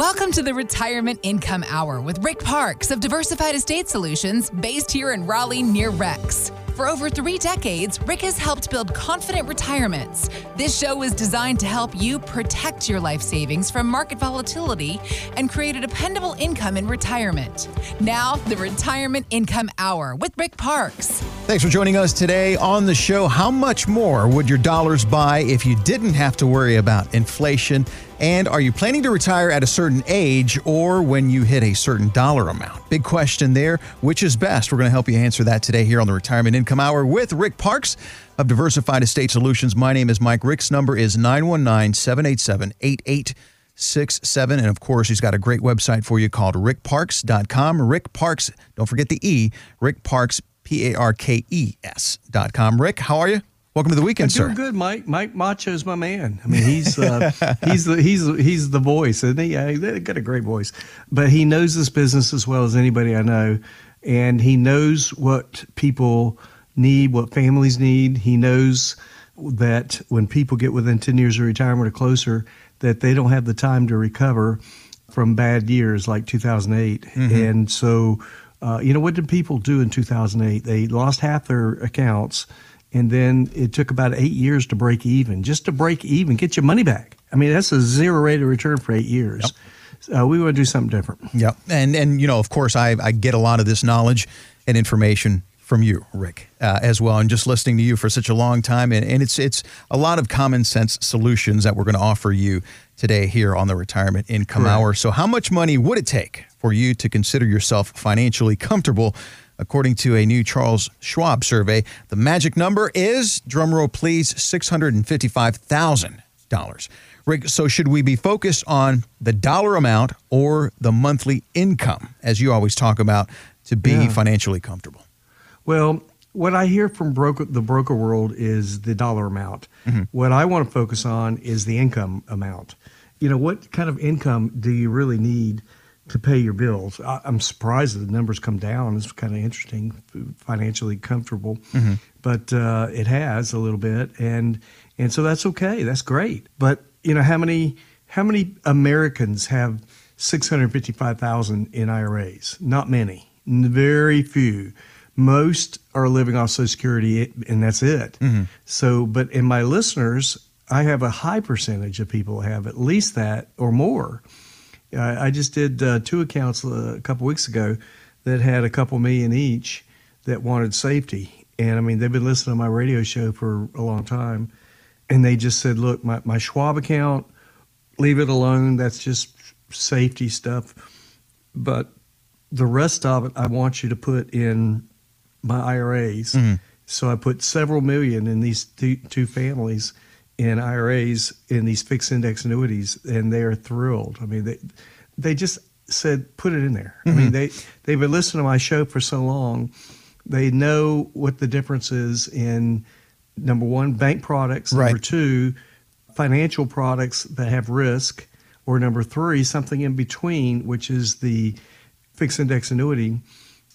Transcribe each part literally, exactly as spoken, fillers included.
Welcome to the Retirement Income Hour with Rick Parks of Diversified Estate Solutions, based here in Raleigh near Rex. For over three decades, Rick has helped build confident retirements. This show is designed to help you protect your life savings from market volatility and create a dependable income in retirement. Now, the Retirement Income Hour with Rick Parks. Thanks for joining us today on the show. How much more would your dollars buy if you didn't have to worry about inflation? And are you planning to retire at a certain age or when you hit a certain dollar amount? Big question there. Which is best? We're going to help you answer that today here on the Retirement Income Hour with Rick Parks of Diversified Estate Solutions. My name is Mike. Rick's number is nine one nine, seven eight seven, eight eight six seven. And of course, he's got a great website for you called rick parks dot com. Rick Parks, don't forget the E, Rick Parks, P A R K E S dot com. Rick, how are you? Welcome to the weekend, doing sir. Doing good, Mike. Mike Macho's my man. I mean, he's uh, he's the he's he's the voice, isn't he? Yeah, he's got a great voice, but he knows this business as well as anybody I know, and he knows what people need, what families need. He knows that when people get within ten years of retirement or closer, that they don't have the time to recover from bad years like two thousand eight, mm-hmm. and so uh, you know, what did people do in two thousand eight? They lost half their accounts. And then it took about eight years to break even, just to break even, get your money back. I mean, that's a zero rate of return for eight years. Yep. So we want to do something different. Yep. And, and you know, of course, I, I get a lot of this knowledge and information from you, Rick, uh, as well. And just listening to you for such a long time. And, and it's, it's a lot of common sense solutions that we're going to offer you today here on the Retirement Income Correct. Hour. So how much money would it take for you to consider yourself financially comfortable? According to a new Charles Schwab survey, the magic number is, drumroll please, six hundred fifty-five thousand dollars. Rick, so should we be focused on the dollar amount or the monthly income, as you always talk about, to be yeah. financially comfortable? Well, what I hear from broker, the broker world is the dollar amount. Mm-hmm. What I want to focus on is the income amount. You know, what kind of income do you really need to pay your bills? I'm surprised that the numbers come down. It's kind of interesting, financially comfortable, mm-hmm. but uh, it has a little bit, and and so that's okay. That's great. But you know, how many how many Americans have six hundred fifty-five thousand dollars in I R As? Not many. Very few. Most are living off Social Security, and that's it. Mm-hmm. So, but in my listeners, I have a high percentage of people have at least that or more. I just did uh, two accounts a couple weeks ago that had a couple million each that wanted safety. And I mean, they've been listening to my radio show for a long time. And they just said, look, my, my Schwab account, leave it alone. That's just safety stuff. But the rest of it, I want you to put in my I R As. Mm-hmm. So I put several million in these two, two families in I R As, in these fixed index annuities, and they are thrilled. I mean, they they just said, put it in there. Mm-hmm. I mean, they, they've been listening to my show for so long. They know what the difference is in, number one, bank products. Right. Number two, financial products that have risk. Or number three, something in between, which is the fixed index annuity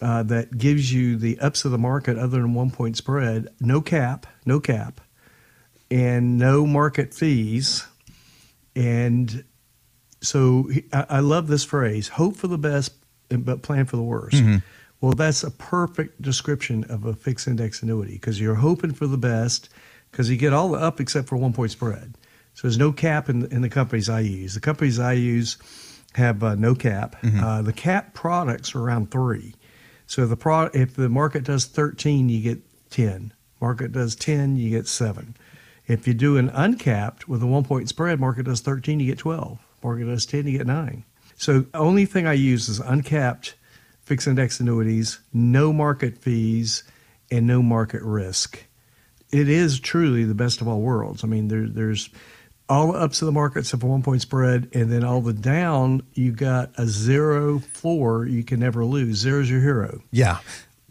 uh, that gives you the ups of the market other than one point spread, no cap, no cap. And no market fees. And so I, I love this phrase, hope for the best, but plan for the worst. Mm-hmm. Well, that's a perfect description of a fixed index annuity, because you're hoping for the best, because you get all the up except for one point spread. So there's no cap in, in the companies I use. The companies I use have uh, no cap. Mm-hmm. Uh, the cap products are around three. So the pro- if the market does thirteen, you get ten. Market does ten, you get seven. If you do an uncapped with a one-point spread, market does thirteen, you get twelve. Market does ten, you get nine. So the only thing I use is uncapped fixed index annuities, no market fees, and no market risk. It is truly the best of all worlds. I mean, there, there's all the ups of the market except for one-point spread, and then all the down, you got a zero floor you can never lose. Zero's your hero. Yeah.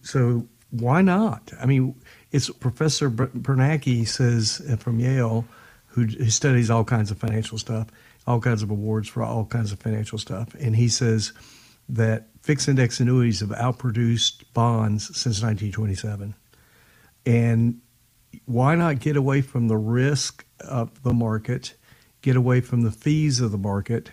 So why not? I mean, it's Professor Bernanke says from Yale, who studies all kinds of financial stuff, all kinds of awards for all kinds of financial stuff. And he says that fixed index annuities have outproduced bonds since nineteen twenty-seven. And why not get away from the risk of the market, get away from the fees of the market,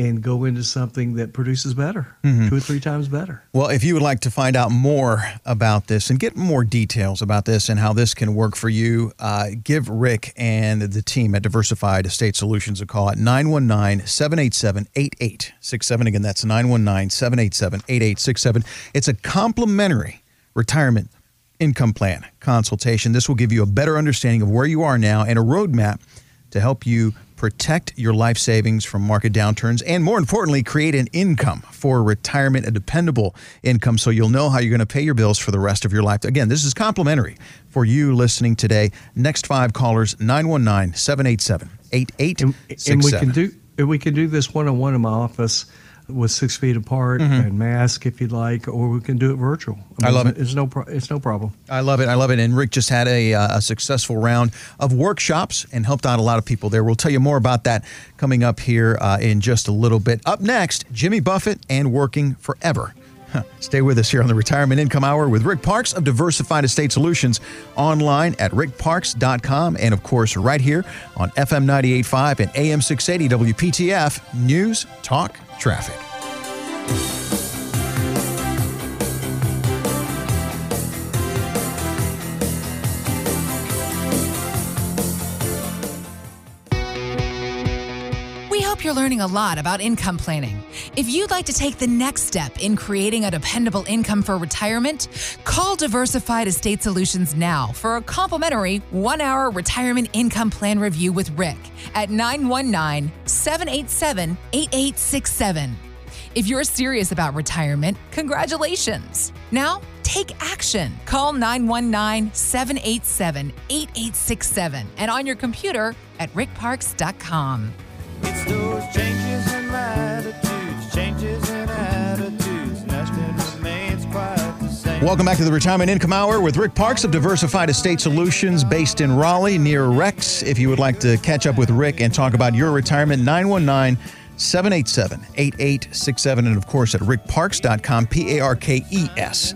and go into something that produces better, mm-hmm. two or three times better. Well, if you would like to find out more about this and get more details about this and how this can work for you, uh, give Rick and the team at Diversified Estate Solutions a call at nine one nine, seven eight seven, eight eight six seven. Again, that's nine one nine, seven eight seven, eight eight six seven. It's a complimentary retirement income plan consultation. This will give you a better understanding of where you are now and a roadmap to help you protect your life savings from market downturns, and more importantly, create an income for retirement, a dependable income, so you'll know how you're going to pay your bills for the rest of your life. Again, this is complimentary for you listening today. Next five callers, nine one nine, seven eight seven, eight eight six seven. And we can do, and we can do this one-on-one in my office with six feet apart mm-hmm. and mask if you'd like, or we can do it virtual. I, mean, I love it. It's no, pro- it's no problem. I love it. I love it. And Rick just had a, uh, a successful round of workshops and helped out a lot of people there. We'll tell you more about that coming up here uh, in just a little bit. Up next, Jimmy Buffett and working forever. Huh. Stay with us here on the Retirement Income Hour with Rick Parks of Diversified Estate Solutions, online at rick parks dot com, and of course right here on F M ninety-eight point five and A M six eighty W P T F News Talk Traffic. We hope you're learning a lot about income planning. If you'd like to take the next step in creating a dependable income for retirement, call Diversified Estate Solutions now for a complimentary one-hour retirement income plan review with Rick at nine one nine, seven eight seven, eight eight six seven. If you're serious about retirement, congratulations. Now, take action. Call nine one nine, seven eight seven, eight eight six seven and on your computer at rick parks dot com. It's those changes in latitudes, changes in attitudes, nothing remains quite the same. Welcome back to the Retirement Income Hour with Rick Parks of Diversified Estate Solutions, based in Raleigh near Rex. If you would like to catch up with Rick and talk about your retirement, nine one nine, seven eight seven, eight eight six seven, and of course at rick parks dot com, P A R K E S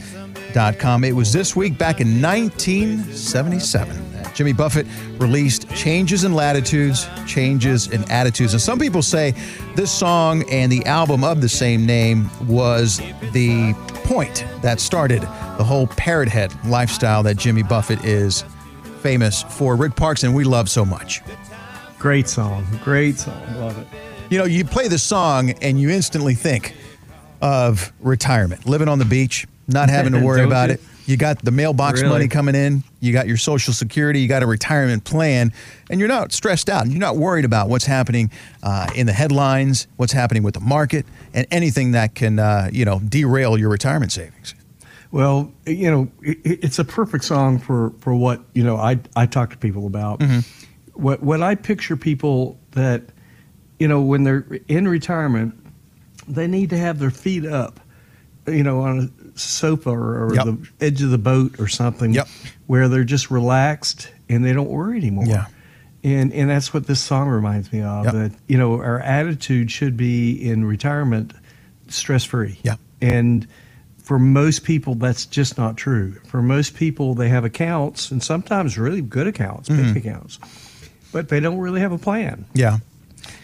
dot com. It was this week back in nineteen seventy-seven that Jimmy Buffett released Changes in Latitudes, Changes in Attitudes. And some people say this song and the album of the same name was the point that started the whole parrot head lifestyle that Jimmy Buffett is famous for. Rick Parks, and we love so much. Great song. Great song. Love it. You know, you play this song and you instantly think of retirement, living on the beach, not having to worry about you? it. You got the mailbox really? money coming in. You got your Social Security. You got a retirement plan. And you're not stressed out. You're not worried about what's happening uh, in the headlines, what's happening with the market, and anything that can, uh, you know, derail your retirement savings. Well, you know, it, it's a perfect song for, for what, you know, I, I talk to people about. Mm-hmm. What, what I picture people that... You know, when they're in retirement, they need to have their feet up, you know, on a sofa or, or yep. the edge of the boat or something yep. where they're just relaxed and they don't worry anymore. Yeah. And and that's what this song reminds me of, yep. that, you know, our attitude should be in retirement stress-free. Yeah. And for most people, that's just not true. For most people, they have accounts, and sometimes really good accounts, mm-hmm. big accounts, but they don't really have a plan. Yeah.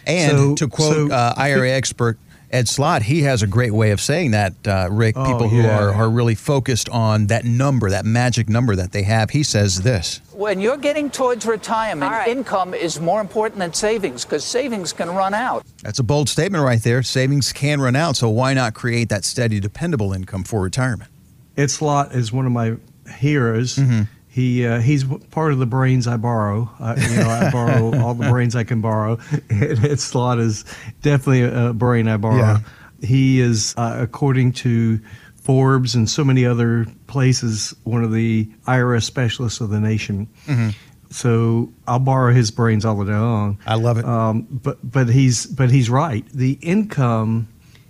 And so, to quote so, uh, I R A expert Ed Slott, he has a great way of saying that, uh, Rick, oh, people who yeah. are, are really focused on that number, that magic number that they have. He says this. When you're getting towards retirement, right. income is more important than savings because savings can run out. That's a bold statement right there. Savings can run out, so why not create that steady, dependable income for retirement? Ed Slott is one of my heroes. Mm-hmm. He uh, he's part of the brains I borrow. Uh, you know, I borrow all the brains I can borrow. Ed Slott is definitely a brain I borrow. Yeah. He is, uh, according to Forbes and so many other places, one of the I R S specialists of the nation. Mm-hmm. So I'll borrow his brains all day long. I love it. Um, but but he's but he's right. The income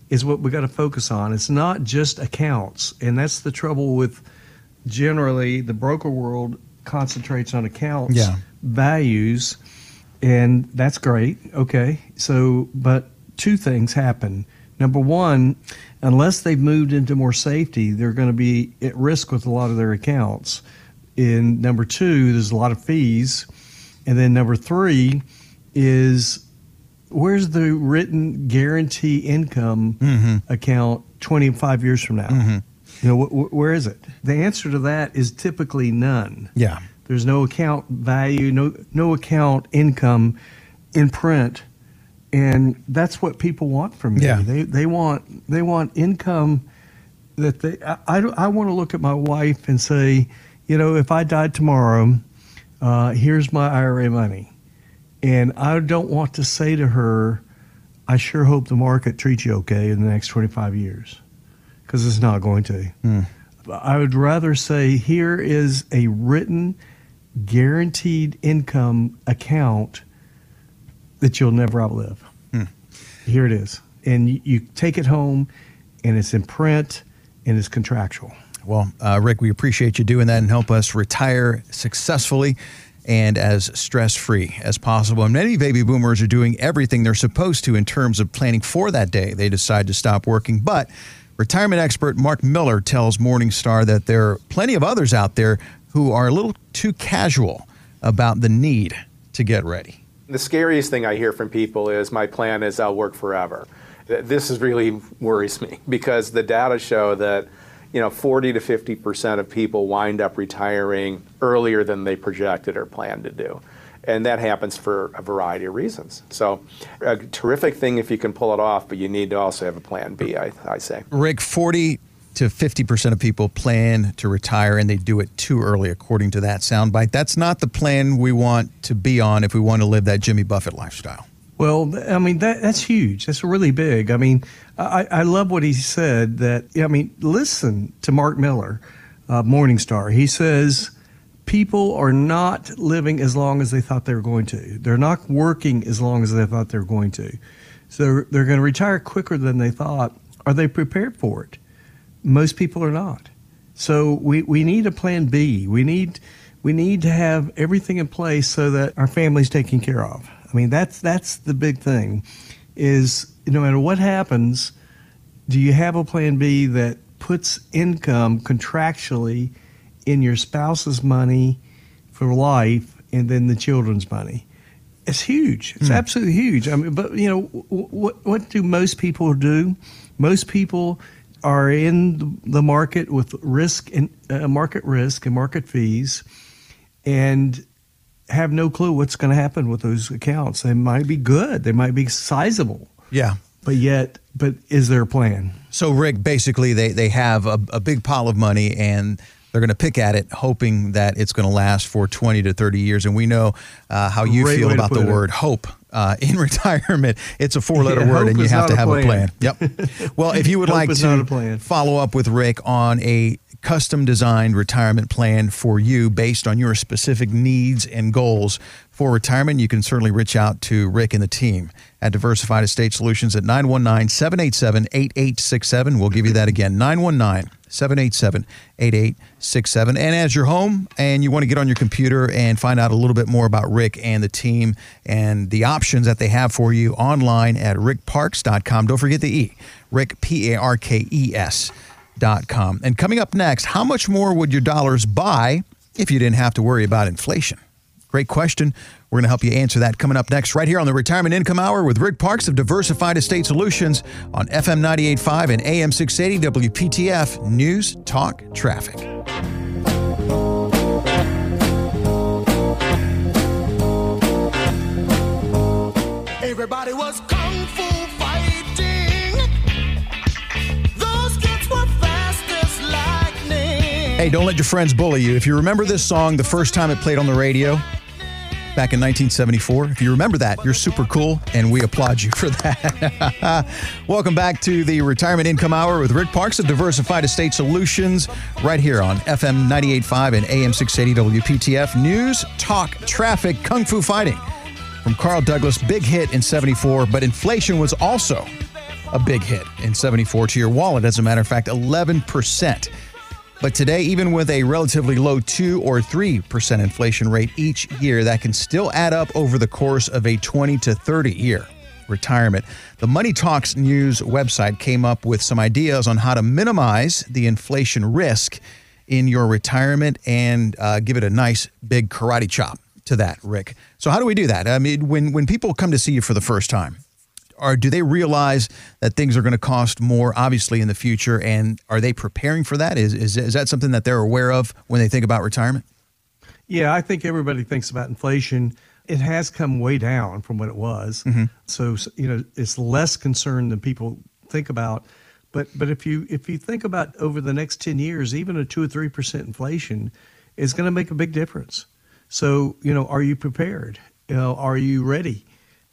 is what we got to focus on. It's not just accounts, and that's the trouble with. Generally, the broker world concentrates on accounts, yeah. values, and that's great. Okay. So, but two things happen. Number one, unless they've moved into more safety, they're going to be at risk with a lot of their accounts. And number two, there's a lot of fees. And then number three is where's the written guarantee income mm-hmm. account twenty-five years from now? Mm-hmm. You know, wh- wh- where is it? The answer to that is typically none. Yeah. There's no account value, no no account income in print, and that's what people want from me. Yeah. They they want they want income that they. I I, I want to look at my wife and say, you know, if I died tomorrow, uh, here's my I R A money, and I don't want to say to her, I sure hope the market treats you okay in the next twenty-five years, because it's not going to. Mm. I would rather say, here is a written, guaranteed income account that you'll never outlive. Mm. Here it is. And you, you take it home, and it's in print, and it's contractual. Well, uh, Rick, we appreciate you doing that and help us retire successfully and as stress-free as possible. And many baby boomers are doing everything they're supposed to in terms of planning for that day they decide to stop working. But retirement expert Mark Miller tells Morningstar that there are plenty of others out there who are a little too casual about the need to get ready. The scariest thing I hear from people is, my plan is I'll work forever. This is really worries me, because the data show that, you know, forty to fifty percent of people wind up retiring earlier than they projected or planned to do. And that happens for a variety of reasons. So a terrific thing if you can pull it off, but you need to also have a plan B, I, I say. Rick, forty to fifty percent of people plan to retire, and they do it too early, according to that soundbite. That's not the plan we want to be on if we want to live that Jimmy Buffett lifestyle. Well, I mean, that that's huge. That's really big. I mean, I, I love what he said. That, I mean, listen to Mark Miller, uh, Morningstar. He says, people are not living as long as they thought they were going to. They're not working as long as they thought they were going to. So they're, they're going to retire quicker than they thought. Are they prepared for it? Most people are not. So we, we need a plan B. We need we need to have everything in place so that our family's taken care of. I mean, that's that's the big thing, is no matter what happens, do you have a plan B that puts income contractually in your spouse's money for life, and then the children's money? It's huge. It's mm. absolutely huge. I mean, but you know, what what do most people do? Most people are in the market with risk and uh, market risk and market fees, and have no clue what's going to happen with those accounts. They might be good. They might be sizable. Yeah. But yet, but is there a plan? So, Rick, basically, they they have a, a big pile of money, and they're going to pick at it, hoping that it's going to last for twenty to thirty years. And we know uh, how you Great feel about the word it. hope uh, in retirement. It's a four-letter yeah, word, and you have to have a plan. a plan. Yep. Well, if you would like to follow up with Rick on a custom-designed retirement plan for you based on your specific needs and goals for retirement, you can certainly reach out to Rick and the team at Diversified Estate Solutions at nine one nine, seven eight seven, eight eight six seven. We'll give you that again, nine one nine, seven eight seven, eight eight six seven. And as you're home and you want to get on your computer and find out a little bit more about Rick and the team and the options that they have for you online at rick parks dot com. Don't forget the E, Rick, P A R K E S. Dot com. And coming up next, how much more would your dollars buy if you didn't have to worry about inflation? Great question. We're going to help you answer that coming up next right here on the Retirement Income Hour with Rick Parks of Diversified Estate Solutions on F M ninety-eight point five and A M six eighty W P T F News Talk Traffic. Everybody was kung fu fighting. Those kids were Hey, don't let your friends bully you. If you remember this song the first time it played on the radio back in nineteen seventy-four, if you remember that, you're super cool, and we applaud you for that. Welcome back to the Retirement Income Hour with Rick Parks of Diversified Estate Solutions right here on F M ninety-eight point five and A M six eighty W P T F News Talk Traffic. Kung Fu Fighting from Carl Douglas, big hit in seventy-four, but inflation was also a big hit in seventy-four to your wallet. As a matter of fact, eleven percent. But today, even with a relatively low two or three percent inflation rate each year, that can still add up over the course of a twenty to thirty year retirement. The Money Talks News website came up with some ideas on how to minimize the inflation risk in your retirement and uh, give it a nice big karate chop to that, Rick. So how do we do that? I mean, when, when people come to see you for the first time, or do they realize that things are going to cost more, obviously, in the future? And are they preparing for that? Is, is, is that something that they're aware of when they think about retirement? Yeah, I think everybody thinks about inflation. It has come way down from what it was. Mm-hmm. So, you know, it's less concern than people think about. But but if you if you think about over the next ten years, even a two or three percent inflation is going to make a big difference. So, you know, are you prepared? You know, are you ready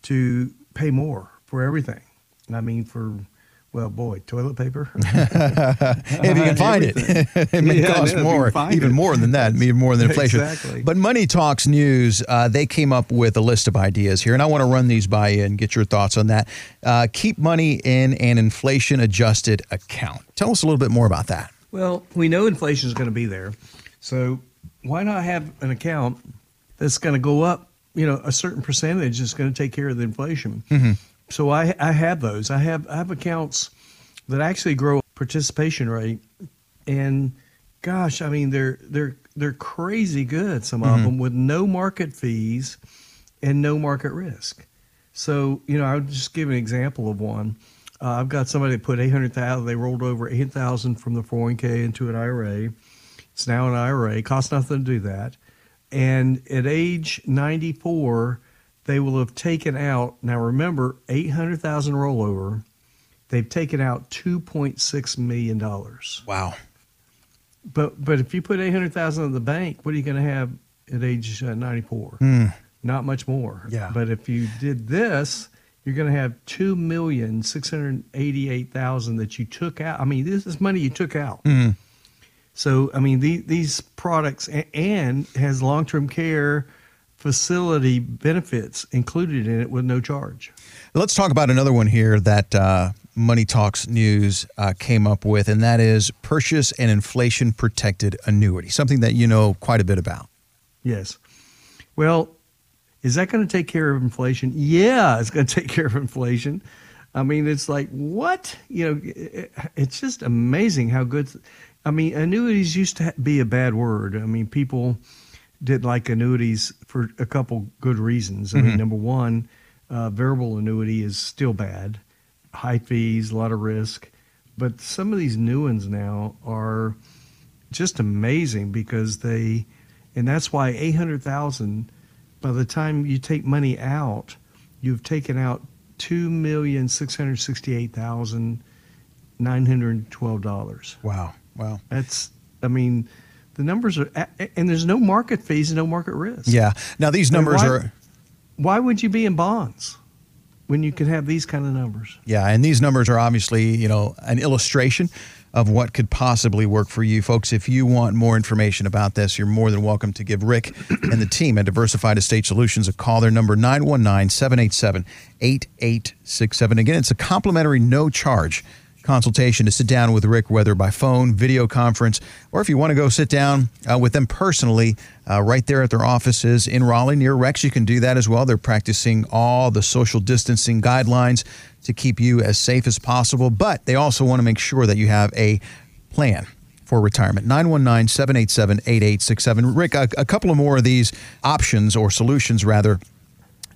to pay more for everything? And I mean, for, well, boy, toilet paper. If you can find it, it may yeah, cost yeah, more, even it. more than that, even more than inflation. Exactly. But Money Talks News, uh, they came up with a list of ideas here, and I want to run these by you and get your thoughts on that. Uh, keep money in an inflation-adjusted account. Tell us a little bit more about that. Well, we know inflation is going to be there, so why not have an account that's going to go up, you know, a certain percentage is going to take care of the inflation. Mm-hmm. So I, I have those. I have I have accounts that actually grow participation rate, and gosh, I mean they're they're they're crazy good. Some mm-hmm. of them with no market fees and no market risk. So you know, I'll just give an example of one. Uh, I've got somebody that put eight hundred thousand. They rolled over eight thousand from the four oh one k into an I R A. It's now an I R A. Costs nothing to do that, and at age ninety-four. They will have taken out, now remember, eight hundred thousand rollover. They've taken out two point six million dollars. Wow. But but if you put eight hundred thousand dollars in the bank, what are you going to have at age ninety-four? Mm. Not much more. Yeah. But if you did this, you're going to have two million six hundred eighty-eight thousand dollars that you took out. I mean, this is money you took out. Mm. So, I mean, the, these products, and, and has long-term care facility benefits included in it with no charge. Let's talk about another one here that uh, Money Talks News uh, came up with, and that is purchase an inflation-protected annuity, something that you know quite a bit about. Yes. Well, is that going to take care of inflation? Yeah, it's going to take care of inflation. I mean, it's like, what? You know, it, it's just amazing how good. I mean, annuities used to be a bad word. I mean, people did like annuities for a couple good reasons. I mean, mm-hmm. number one, uh, variable annuity is still bad. High fees, a lot of risk. But some of these new ones now are just amazing because they, and that's why eight hundred thousand, by the time you take money out, you've taken out two million six hundred sixty-eight thousand nine hundred twelve dollars. Wow. Wow. That's, I mean, the numbers are, and there's no market fees and no market risk. Yeah. Now these numbers why, are. Why would you be in bonds when you can have these kind of numbers? Yeah, and these numbers are obviously, you know, an illustration of what could possibly work for you folks. If you want more information about this, you're more than welcome to give Rick and the team at Diversified Estate Solutions a call. Their number nine one nine, seven eight seven, eight eight six seven. Again, it's a complimentary, no charge consultation to sit down with Rick, whether by phone, video conference, or if you want to go sit down uh, with them personally uh, right there at their offices in Raleigh near Rex, you can do that as well. They're practicing all the social distancing guidelines to keep you as safe as possible, but they also want to make sure that you have a plan for retirement. nine one nine, seven eight seven, eight eight six seven. Rick, a, a couple of more of these options or solutions rather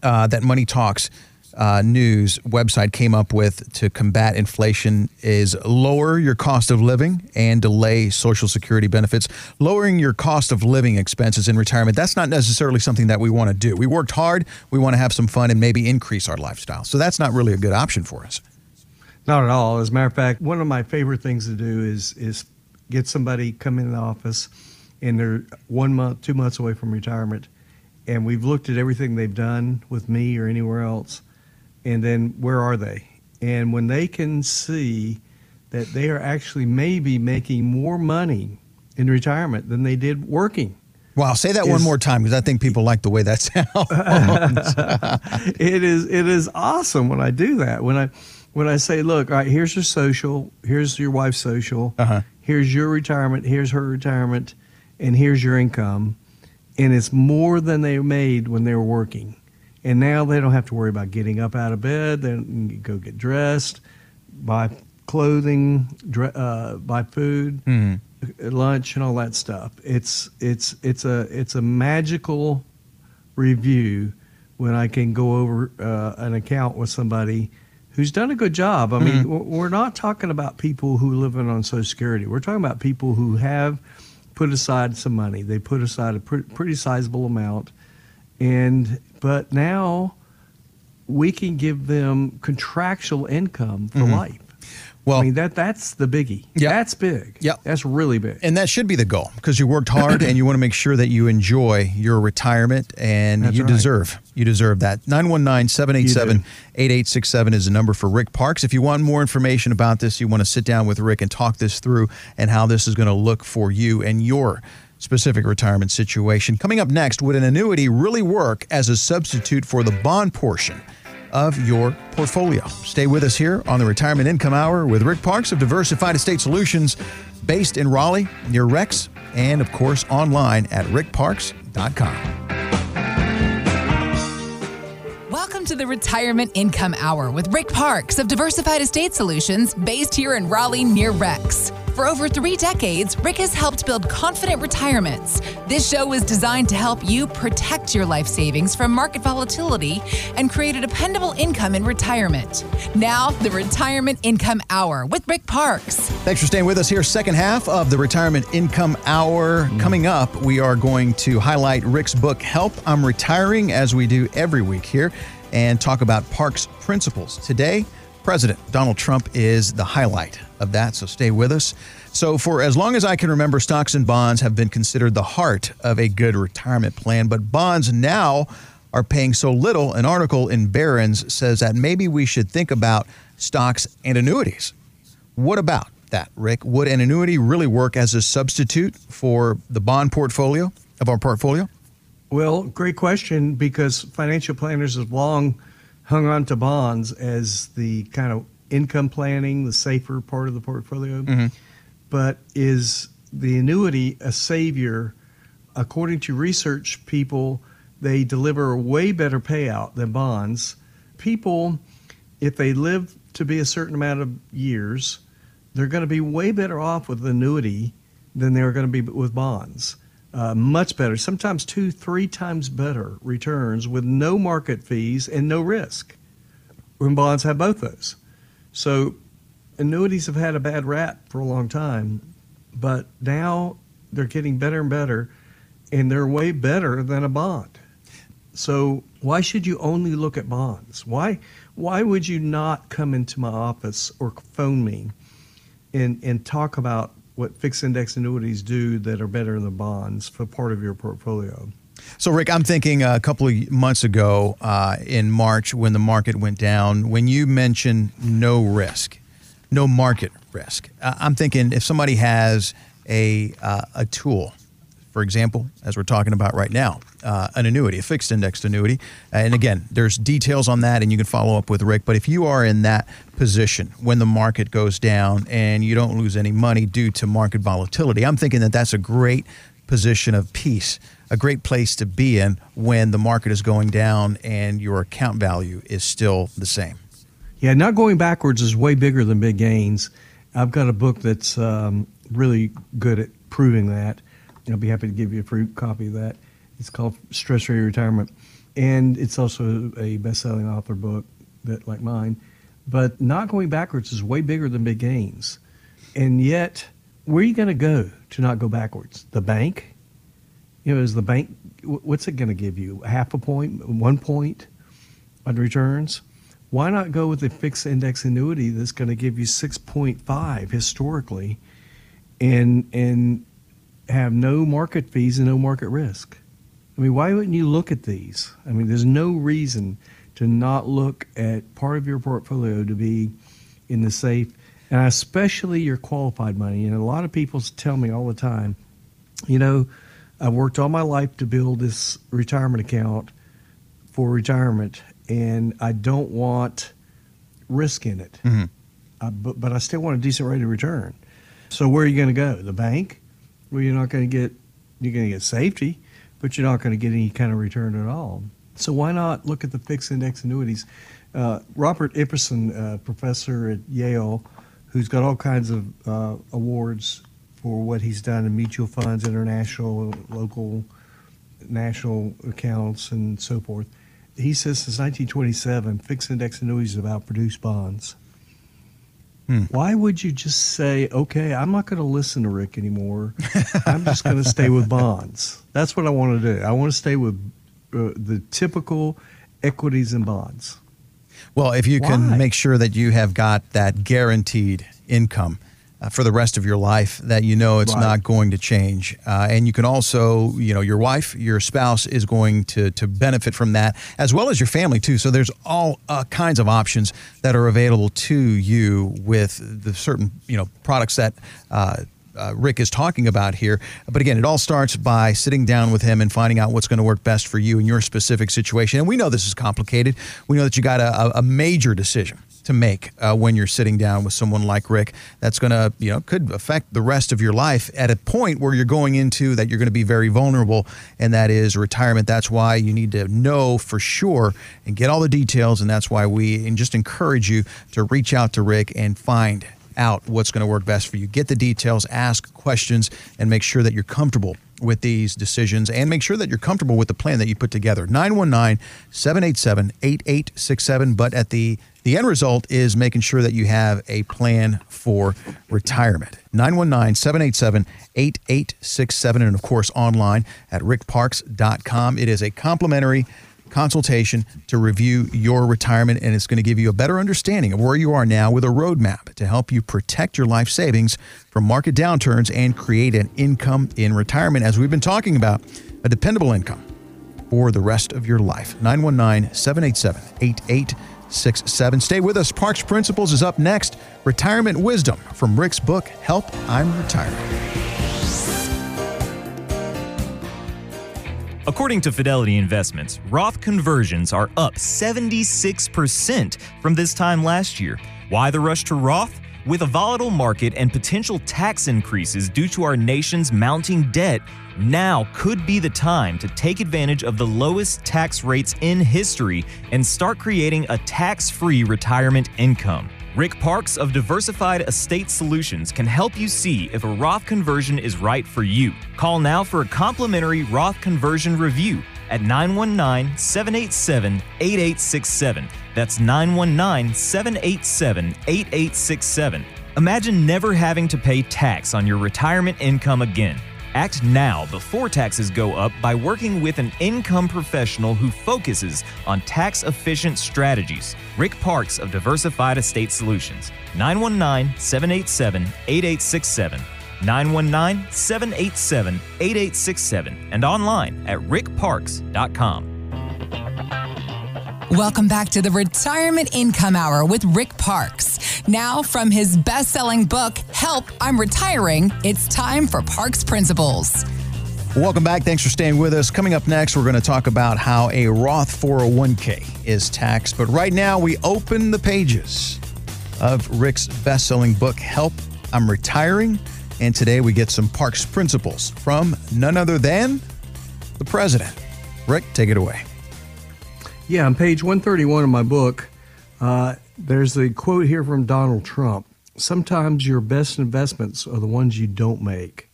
uh, that Money Talks Uh, news website came up with to combat inflation is lower your cost of living and delay Social Security benefits. Lowering your cost of living expenses in retirement, that's not necessarily something that we want to do. We worked hard, we want to have some fun and maybe increase our lifestyle. So that's not really a good option for us. Not at all. As a matter of fact, one of my favorite things to do is is get somebody come in the office and they're one month, two months away from retirement, and we've looked at everything they've done with me or anywhere else. And then where are they? And when they can see that they are actually maybe making more money in retirement than they did working. Wow, say that is, one more time, because I think people like the way that sounds. It is it is awesome when I do that. When I when I say, look, all right, here's your social, here's your wife's social, uh-huh. here's your retirement, here's her retirement, and here's your income. And it's more than they made when they were working. And now they don't have to worry about getting up out of bed. They can go get dressed, buy clothing, dre- uh, buy food, mm. lunch, and all that stuff. It's it's it's a it's a magical review when I can go over uh, an account with somebody who's done a good job. I mean, mm-hmm. we're not talking about people who live on Social Security. We're talking about people who have put aside some money. They put aside a pre- pretty sizable amount. And but now we can give them contractual income for mm-hmm. life. Well, I mean, that that's the biggie. Yep. That's big. Yep. That's really big. And that should be the goal, because you worked hard and you want to make sure that you enjoy your retirement, and that's you right. deserve you deserve that. nine one nine, seven eight seven, eight eight six seven is the number for Rick Parks. If you want more information about this, you want to sit down with Rick and talk this through and how this is going to look for you and your specific retirement situation. Coming up next, would an annuity really work as a substitute for the bond portion of your portfolio? Stay with us here on the Retirement Income Hour with Rick Parks of Diversified Estate Solutions, based in Raleigh near Rex, and of course online at rick parks dot com. Welcome to the Retirement Income Hour with Rick Parks of Diversified Estate Solutions, based here in Raleigh near Rex. For over three decades, Rick has helped build confident retirements. This show is designed to help you protect your life savings from market volatility and create a dependable income in retirement. Now, the Retirement Income Hour with Rick Parks. Thanks for staying with us here. Second half of the Retirement Income Hour. Coming up, we are going to highlight Rick's book, Help, I'm Retiring, as we do every week here, and talk about Parks principles. Today, President Donald Trump is the highlight of that, so stay with us. So for as long as I can remember, stocks and bonds have been considered the heart of a good retirement plan, but bonds now are paying so little. An article in Barron's says that maybe we should think about stocks and annuities. What about that, Rick? Would an annuity really work as a substitute for the bond portfolio of our portfolio? Well, great question, because financial planners have long hung on to bonds as the kind of income planning, the safer part of the portfolio. Mm-hmm. But is the annuity a savior? According to research people, they deliver a way better payout than bonds. People, if they live to be a certain amount of years, they're going to be way better off with annuity than they're going to be with bonds. Uh, much better, sometimes two, three times better returns with no market fees and no risk, when bonds have both those. So annuities have had a bad rap for a long time, but now they're getting better and better, and they're way better than a bond. So why should you only look at bonds? Why why would you not come into my office or phone me and and talk about what fixed index annuities do that are better than bonds for part of your portfolio? So, Rick, I'm thinking a couple of months ago uh, in March, when the market went down, when you mentioned no risk, no market risk, uh, I'm thinking if somebody has a, uh, a tool, for example, as we're talking about right now, uh, an annuity, a fixed indexed annuity. And again, there's details on that and you can follow up with Rick. But if you are in that position when the market goes down and you don't lose any money due to market volatility, I'm thinking that that's a great position of peace, a great place to be in when the market is going down and your account value is still the same. Yeah, not going backwards is way bigger than big gains. I've got a book that's um, really good at proving that. I'll be happy to give you a free copy of that. It's called Stress-Free Retirement. And it's also a best-selling author book that, like mine. But not going backwards is way bigger than big gains. And yet, where are you going to go to not go backwards? The bank? You know, is the bank, what's it going to give you? Half a point, one point on returns? Why not go with a fixed index annuity that's going to give you six point five historically and and have no market fees and no market risk? I mean, why wouldn't you look at these? I mean, there's no reason to not look at part of your portfolio to be in the safe, and especially your qualified money. And a lot of people tell me all the time, you know, I've worked all my life to build this retirement account for retirement, and I don't want risk in it, mm-hmm. I, but, but I still want a decent rate of return. So where are you going to go? The bank? Well, you're not going to get, you're going to get safety, but you're not going to get any kind of return at all. So why not look at the fixed index annuities? Uh, Robert Ipperson, uh, professor at Yale, who's got all kinds of uh, awards for what he's done in mutual funds, international, local, national accounts and so forth. He says since nineteen twenty-seven, fixed index annuities have outproduced bonds. Hmm. Why would you just say, okay, I'm not going to listen to Rick anymore. I'm just going to stay with bonds. That's what I want to do. I want to stay with uh, the typical equities and bonds. Well, if you Why? can make sure that you have got that guaranteed income uh, for the rest of your life, that you know it's right. not going to change. Uh, and you can also, you know, your wife, your spouse is going to, to benefit from that, as well as your family, too. So there's all uh, kinds of options that are available to you with the certain, you know, products that uh, uh, Rick is talking about here. But again, it all starts by sitting down with him and finding out what's going to work best for you in your specific situation. And we know this is complicated. We know that you got a, a major decision to make uh, when you're sitting down with someone like Rick, that's going to, you know, could affect the rest of your life at a point where you're going into that you're going to be very vulnerable, and that is retirement. That's why you need to know for sure and get all the details, and that's why we and just encourage you to reach out to Rick and find out what's going to work best for you. Get the details, ask questions, and make sure that you're comfortable with these decisions, and make sure that you're comfortable with the plan that you put together. nine one nine, seven eight seven, eight eight six seven. But at the the end result is making sure that you have a plan for retirement. nine one nine, seven eight seven, eight eight six seven. And of course, online at rick parks dot com. It is a complimentary consultation to review your retirement, and it's going to give you a better understanding of where you are now with a roadmap to help you protect your life savings from market downturns and create an income in retirement, as we've been talking about, a dependable income for the rest of your life. nine one nine, seven eight seven, eight eight six seven. Stay with us. Parks Principles is up next. Retirement wisdom from Rick's book, Help, I'm Retired. According to Fidelity Investments, Roth conversions are up seventy-six percent from this time last year. Why the rush to Roth? With a volatile market and potential tax increases due to our nation's mounting debt, now could be the time to take advantage of the lowest tax rates in history and start creating a tax-free retirement income. Rick Parks of Diversified Estate Solutions can help you see if a Roth conversion is right for you. Call now for a complimentary Roth conversion review at nine one nine, seven eight seven, eight eight six seven. That's nine one nine, seven eight seven, eight eight six seven. Imagine never having to pay tax on your retirement income again. Act now before taxes go up by working with an income professional who focuses on tax-efficient strategies. Rick Parks of Diversified Estate Solutions, nine one nine, seven eight seven, eight eight six seven, nine one nine, seven eight seven, eight eight six seven, and online at rick parks dot com. Welcome back to the Retirement Income Hour with Rick Parks. Now, from his best-selling book, Help, I'm Retiring, it's time for Parks Principles. Welcome back. Thanks for staying with us. Coming up next, we're going to talk about how a Roth four oh one k is taxed. But right now, we open the pages of Rick's best-selling book, Help, I'm Retiring. And today, we get some Parks Principles from none other than the president. Rick, take it away. Yeah, on page one thirty-one of my book, uh, there's a quote here from Donald Trump. Sometimes your best investments are the ones you don't make.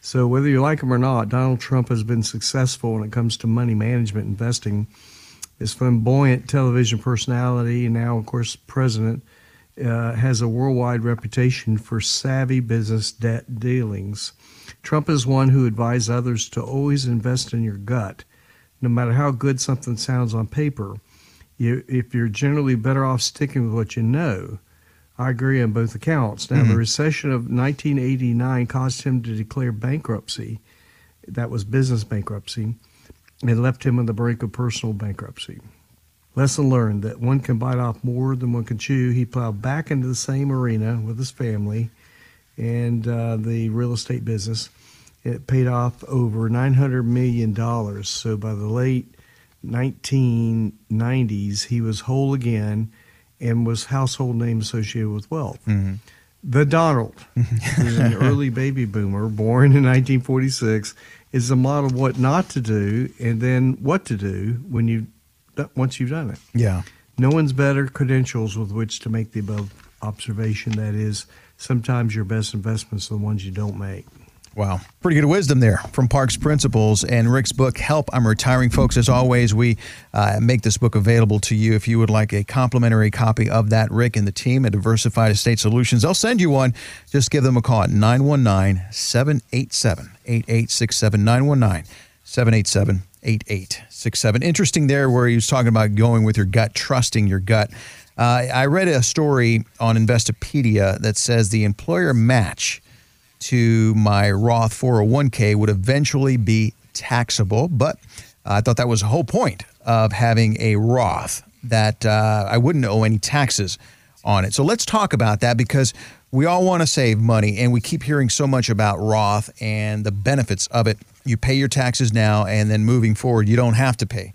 So whether you like them or not, Donald Trump has been successful when it comes to money management investing. His flamboyant television personality, and now, of course, president, uh, has a worldwide reputation for savvy business debt dealings. Trump is one who advised others to always invest in your gut. No matter how good something sounds on paper, you, if you're generally better off sticking with what you know. I agree on both accounts. Now, mm-hmm. the recession of nineteen eighty-nine caused him to declare bankruptcy. That was business bankruptcy, and left him on the brink of personal bankruptcy. Lesson learned that one can bite off more than one can chew. He plowed back into the same arena with his family and uh, the real estate business. It paid off over nine hundred million dollars. So by the late nineteen nineties, he was whole again and was household name associated with wealth. Mm-hmm. The Donald, who's an early baby boomer, born in nineteen forty-six, is the model of what not to do and then what to do when you once you've done it. Yeah. No one's better credentials with which to make the above observation. That is, sometimes your best investments are the ones you don't make. Wow. Pretty good wisdom there from Parks' Principles and Rick's book, Help, I'm Retiring. Folks, as always, we uh, make this book available to you. If you would like a complimentary copy of that, Rick and the team at Diversified Estate Solutions, they'll send you one. Just give them a call at nine one nine, seven eight seven, eight eight six seven, nine one nine, seven eight seven, eight eight six seven. Interesting there where he was talking about going with your gut, trusting your gut. Uh, I read a story on Investopedia that says the employer match to my Roth four oh one k would eventually be taxable, but I thought that was the whole point of having a Roth, that uh, I wouldn't owe any taxes on it. So let's talk about that, because we all want to save money, and we keep hearing so much about Roth and the benefits of it. You pay your taxes now, and then moving forward, you don't have to pay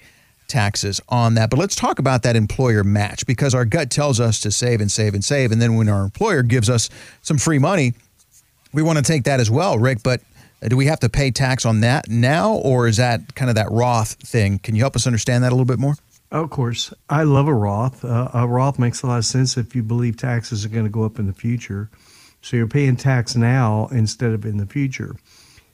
taxes on that. But let's talk about that employer match, because our gut tells us to save and save and save, and then when our employer gives us some free money, we want to take that as well, Rick, but do we have to pay tax on that now, or is that kind of that Roth thing? Can you help us understand that a little bit more? Of course. I love a Roth. Uh, a Roth makes a lot of sense if you believe taxes are going to go up in the future. So you're paying tax now instead of in the future.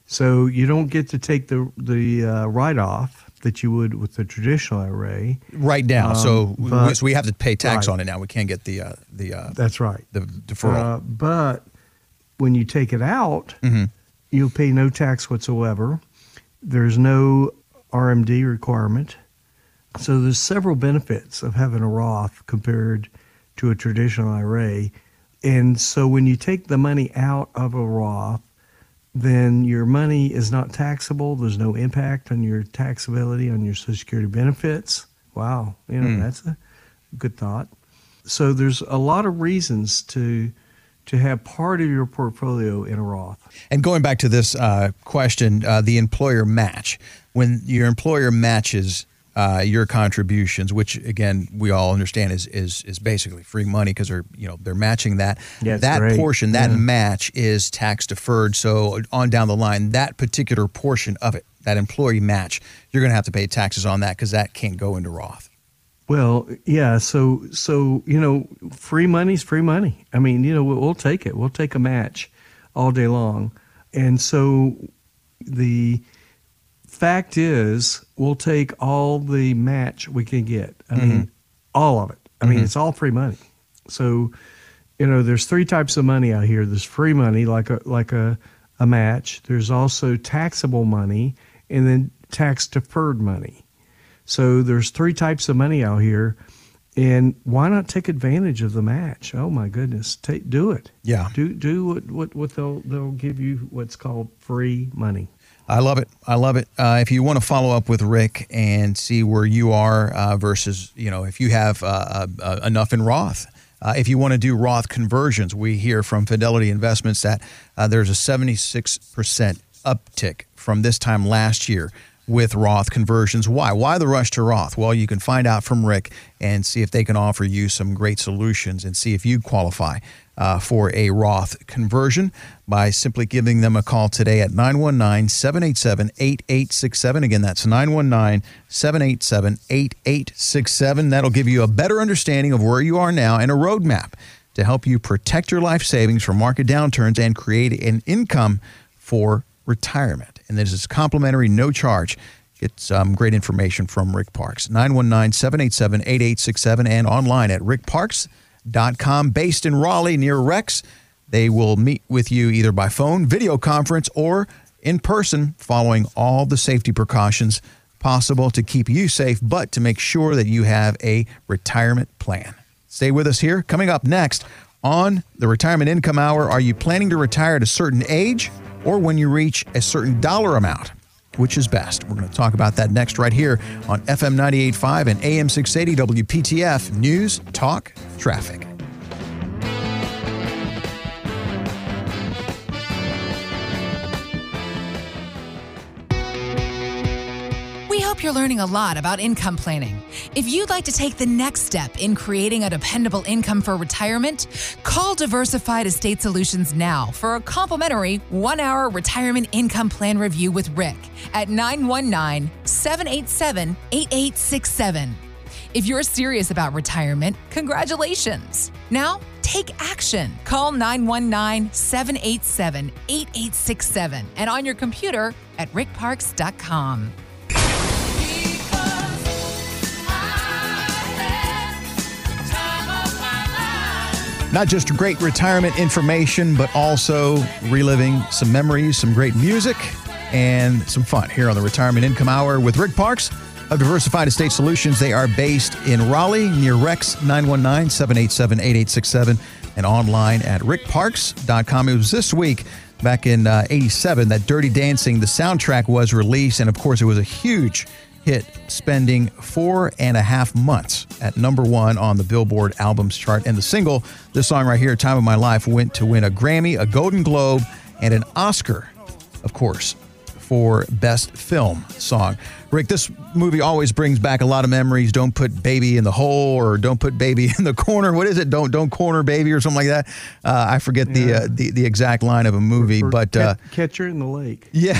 So you don't get to take the, the uh, write-off that you would with the traditional I R A. Right now. Um, so, but, we, so we have to pay tax right. on it now. We can't get the, uh, the, uh, that's right. the deferral. Uh, but when you take it out, mm-hmm. you'll pay no tax whatsoever. There's no R M D requirement. So there's several benefits of having a Roth compared to a traditional I R A. And so when you take the money out of a Roth, then your money is not taxable. There's no impact on your taxability, on your Social Security benefits. Wow. You know, mm. that's a good thought. So there's a lot of reasons to to have part of your portfolio in a Roth. And going back to this uh, question, uh, the employer match. When your employer matches Uh, your contributions, which again we all understand is is is basically free money, because they're you know they're matching that yeah, that great. portion that yeah. match is tax deferred. So on down the line, that particular portion of it, that employee match, you're going to have to pay taxes on that, because that can't go into Roth. Well, yeah. So so you know, free money's free money. I mean, you know, we'll, we'll take it. We'll take a match all day long, and so the. fact is, we'll take all the match we can get. I mean, mm-hmm. all of it. I mean, mm-hmm. it's all free money. So, you know, there's three types of money out here. There's free money, like a like a, a match. There's also taxable money, and then tax deferred money. So there's three types of money out here, and why not take advantage of the match? Oh my goodness, take do it. Yeah, do do what what what they'll they'll give you. What's called free money. I love it. I love it. Uh, if you want to follow up with Rick and see where you are uh, versus, you know, if you have uh, uh, enough in Roth, uh, if you want to do Roth conversions, we hear from Fidelity Investments that uh, there's a seventy-six percent uptick from this time last year with Roth conversions. Why? Why the rush to Roth? Well, you can find out from Rick and see if they can offer you some great solutions and see if you qualify Uh, for a Roth conversion by simply giving them a call today at nine one nine, seven eight seven, eight eight six seven. Again, that's nine one nine, seven eight seven, eight eight six seven. That'll give you a better understanding of where you are now and a roadmap to help you protect your life savings from market downturns and create an income for retirement. And this is complimentary, no charge. Get some um, great information from Rick Parks. nine one nine, seven eight seven, eight eight six seven and online at rick parks dot com. Based in Raleigh near Rex, they will meet with you either by phone, video conference, or in person, following all the safety precautions possible to keep you safe, but to make sure that you have a retirement plan. Stay with us here. Coming up next on the Retirement Income Hour, are you planning to retire at a certain age or when you reach a certain dollar amount? Which is best? We're going to talk about that next right here on F M ninety-eight point five and A M six eighty W P T F News Talk Traffic. We hope you're learning a lot about income planning. If you'd like to take the next step in creating a dependable income for retirement, call Diversified Estate Solutions now for a complimentary one-hour retirement income plan review with Rick at nine one nine, seven eight seven, eight eight six seven. If you're serious about retirement, congratulations. Now, take action. Call nine one nine, seven eight seven, eight eight six seven and on your computer at rick parks dot com. Not just great retirement information, but also reliving some memories, some great music, and some fun here on the Retirement Income Hour with Rick Parks of Diversified Estate Solutions. They are based in Raleigh near Rex, nine one nine, seven eight seven, eight eight six seven, and online at rick parks dot com. It was this week, back in uh, eighty-seven, that Dirty Dancing, the soundtrack, was released, and of course it was a huge hit, spending four and a half months at number one on the Billboard albums chart. And the single, this song right here, Time of My Life, went to win a Grammy, a Golden Globe, and an Oscar, of course, for Best Film Song. Rick, this movie always brings back a lot of memories. Don't put baby in the hole, or don't put baby in the corner. What is it? Don't don't corner baby or something like that. Uh, I forget yeah. the, uh, the the exact line of a movie, or, or but uh, Catcher in the Lake. Yeah,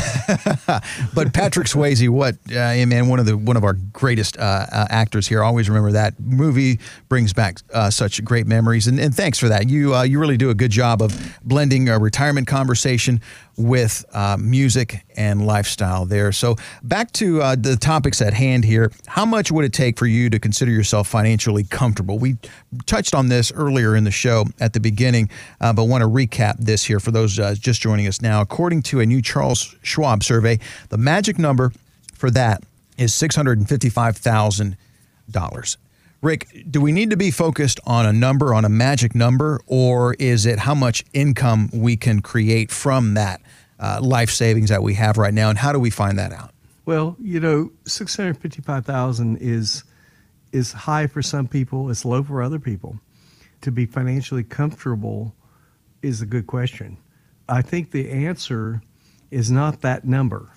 but Patrick Swayze, what uh, man, one of the one of our greatest uh, uh, actors here. Always remember that movie brings back uh, such great memories, and, and thanks for that. You uh, you really do a good job of blending a retirement conversation with uh, music and lifestyle there. So back to uh, the topics at hand here. How much would it take for you to consider yourself financially comfortable? We touched on this earlier in the show at the beginning, uh, but want to recap this here for those uh, just joining us now. According to a new Charles Schwab survey, the magic number for that is six hundred fifty-five thousand dollars. Rick, do we need to be focused on a number, on a magic number, or is it how much income we can create from that uh, life savings that we have right now, and how do we find that out? Well, you know, six hundred fifty-five thousand dollars is is high for some people, it's low for other people. To be financially comfortable is a good question. I think the answer is not that number.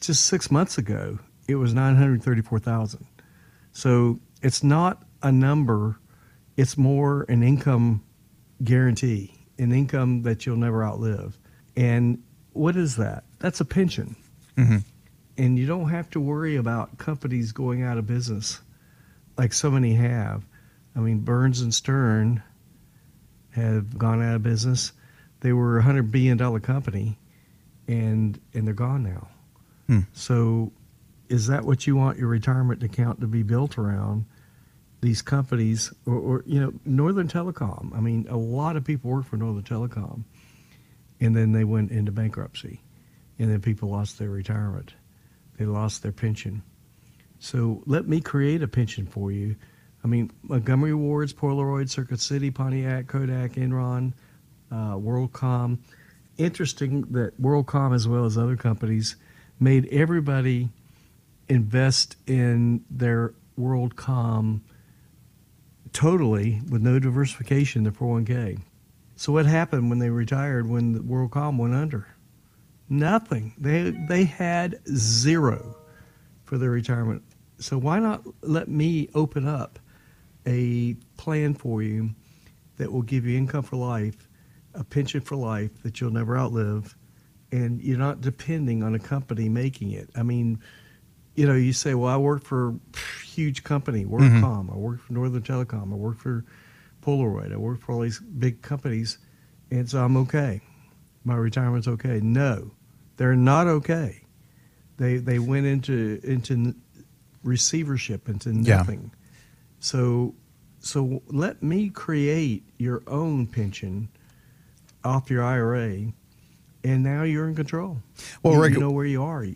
Just six months ago, it was nine hundred thirty-four thousand dollars. So it's not a number, it's more an income guarantee, an income that you'll never outlive. And what is that? That's a pension. Mm-hmm. And you don't have to worry about companies going out of business like so many have. I mean, Burns and Stern have gone out of business. They were a one hundred billion dollars company, and and they're gone now. Hmm. So is that what you want your retirement account to be built around? These companies, or, or you know, Northern Telecom. I mean, a lot of people work for Northern Telecom, and then they went into bankruptcy, and then people lost their retirement. They lost their pension. So let me create a pension for you. I mean, Montgomery Ward's, Polaroid, Circuit City, Pontiac, Kodak, Enron, uh, WorldCom. Interesting that WorldCom, as well as other companies, made everybody invest in their WorldCom totally with no diversification, their four oh one k. So what happened when they retired when the WorldCom went under? Nothing. They they had zero for their retirement. So why not let me open up a plan for you that will give you income for life, a pension for life that you'll never outlive, and you're not depending on a company making it. I mean, you know, you say, well, I work for a huge company, WorldCom, mm-hmm. I work for Northern Telecom, I work for Polaroid, I work for all these big companies, and so I'm okay. My retirement's okay. No, they're not okay. They they went into into receivership, into nothing. Yeah. So so let me create your own pension off your I R A, and now you're in control. Well, you, Rick, you know where you are.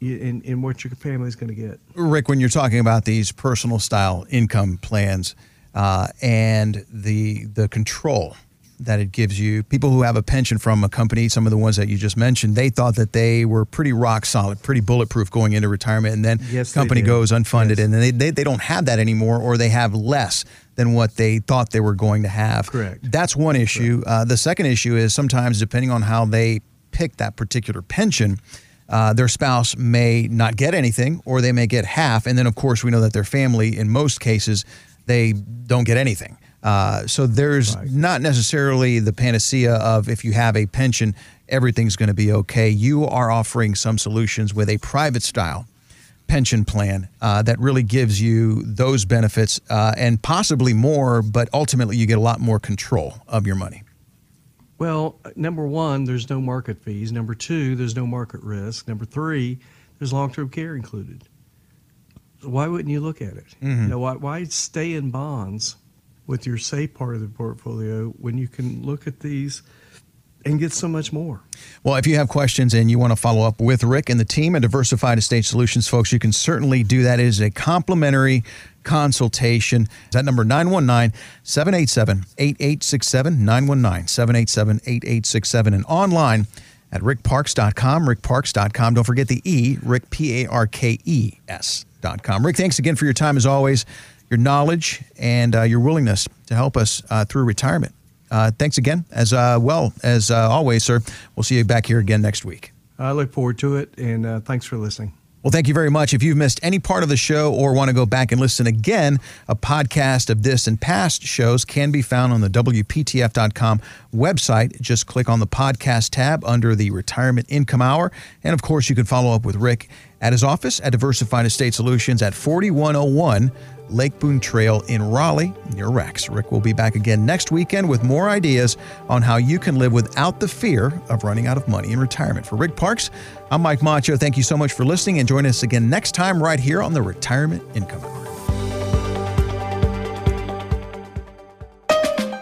In, in what your family's going to get. Rick, when you're talking about these personal style income plans uh, and the the control that it gives you, people who have a pension from a company, some of the ones that you just mentioned, they thought that they were pretty rock solid, pretty bulletproof going into retirement, and then yes, company goes unfunded, yes. and they, they, they don't have that anymore, or they have less than what they thought they were going to have. Correct. That's one issue. Uh, the second issue is sometimes, depending on how they pick that particular pension, Uh, their spouse may not get anything, or they may get half. And then, of course, we know that their family, in most cases, they don't get anything. Uh, so there's right. not necessarily the panacea of if you have a pension, everything's going to be okay. You are offering some solutions with a private style pension plan uh, that really gives you those benefits uh, and possibly more, but ultimately you get a lot more control of your money? Well, number one, there's no market fees. Number two, there's no market risk. Number three, there's long-term care included. So why wouldn't you look at it? Mm-hmm. You know, why, why stay in bonds with your safe part of the portfolio when you can look at these and get so much more? Well, if you have questions and you want to follow up with Rick and the team at Diversified Estate Solutions, folks, you can certainly do that. It is a complimentary consultation. That number, nine one nine, seven eight seven, eight eight six seven, nine one nine, seven eight seven, eight eight six seven, and online at rick parks dot com, rick parks dot com. Don't forget the E, Rick, P A R K E S dot com. Rick, thanks again for your time, as always, your knowledge, and uh, your willingness to help us uh, through retirement. Uh, thanks again, as uh, well as uh, always, sir. We'll see you back here again next week. I look forward to it, and uh, thanks for listening. Well, thank you very much. If you've missed any part of the show or want to go back and listen again, a podcast of this and past shows can be found on the W P T F dot com website. Just click on the podcast tab under the Retirement Income Hour. And, of course, you can follow up with Rick at his office at Diversified Estate Solutions at forty-one oh one Lake Boone Trail in Raleigh, near Rex. Rick will be back again next weekend with more ideas on how you can live without the fear of running out of money in retirement. For Rick Parks, I'm Mike Macho. Thank you so much for listening, and join us again next time right here on the Retirement Income Hour.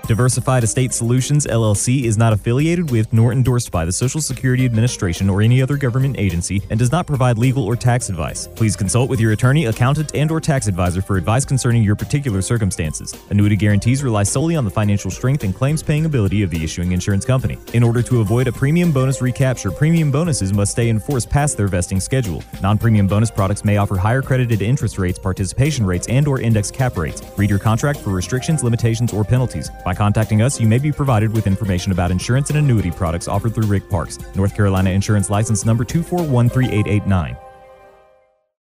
Diversified Estate Solutions, L L C, is not affiliated with nor endorsed by the Social Security Administration or any other government agency, and does not provide legal or tax advice. Please consult with your attorney, accountant, and or tax advisor for advice concerning your particular circumstances. Annuity guarantees rely solely on the financial strength and claims-paying ability of the issuing insurance company. In order to avoid a premium bonus recapture, premium bonuses must stay in force past their vesting schedule. Non-premium bonus products may offer higher credited interest rates, participation rates, and or index cap rates. Read your contract for restrictions, limitations, or penalties. By By contacting us, you may be provided with information about insurance and annuity products offered through Rick Parks. North Carolina Insurance License Number two four one three eight eight nine.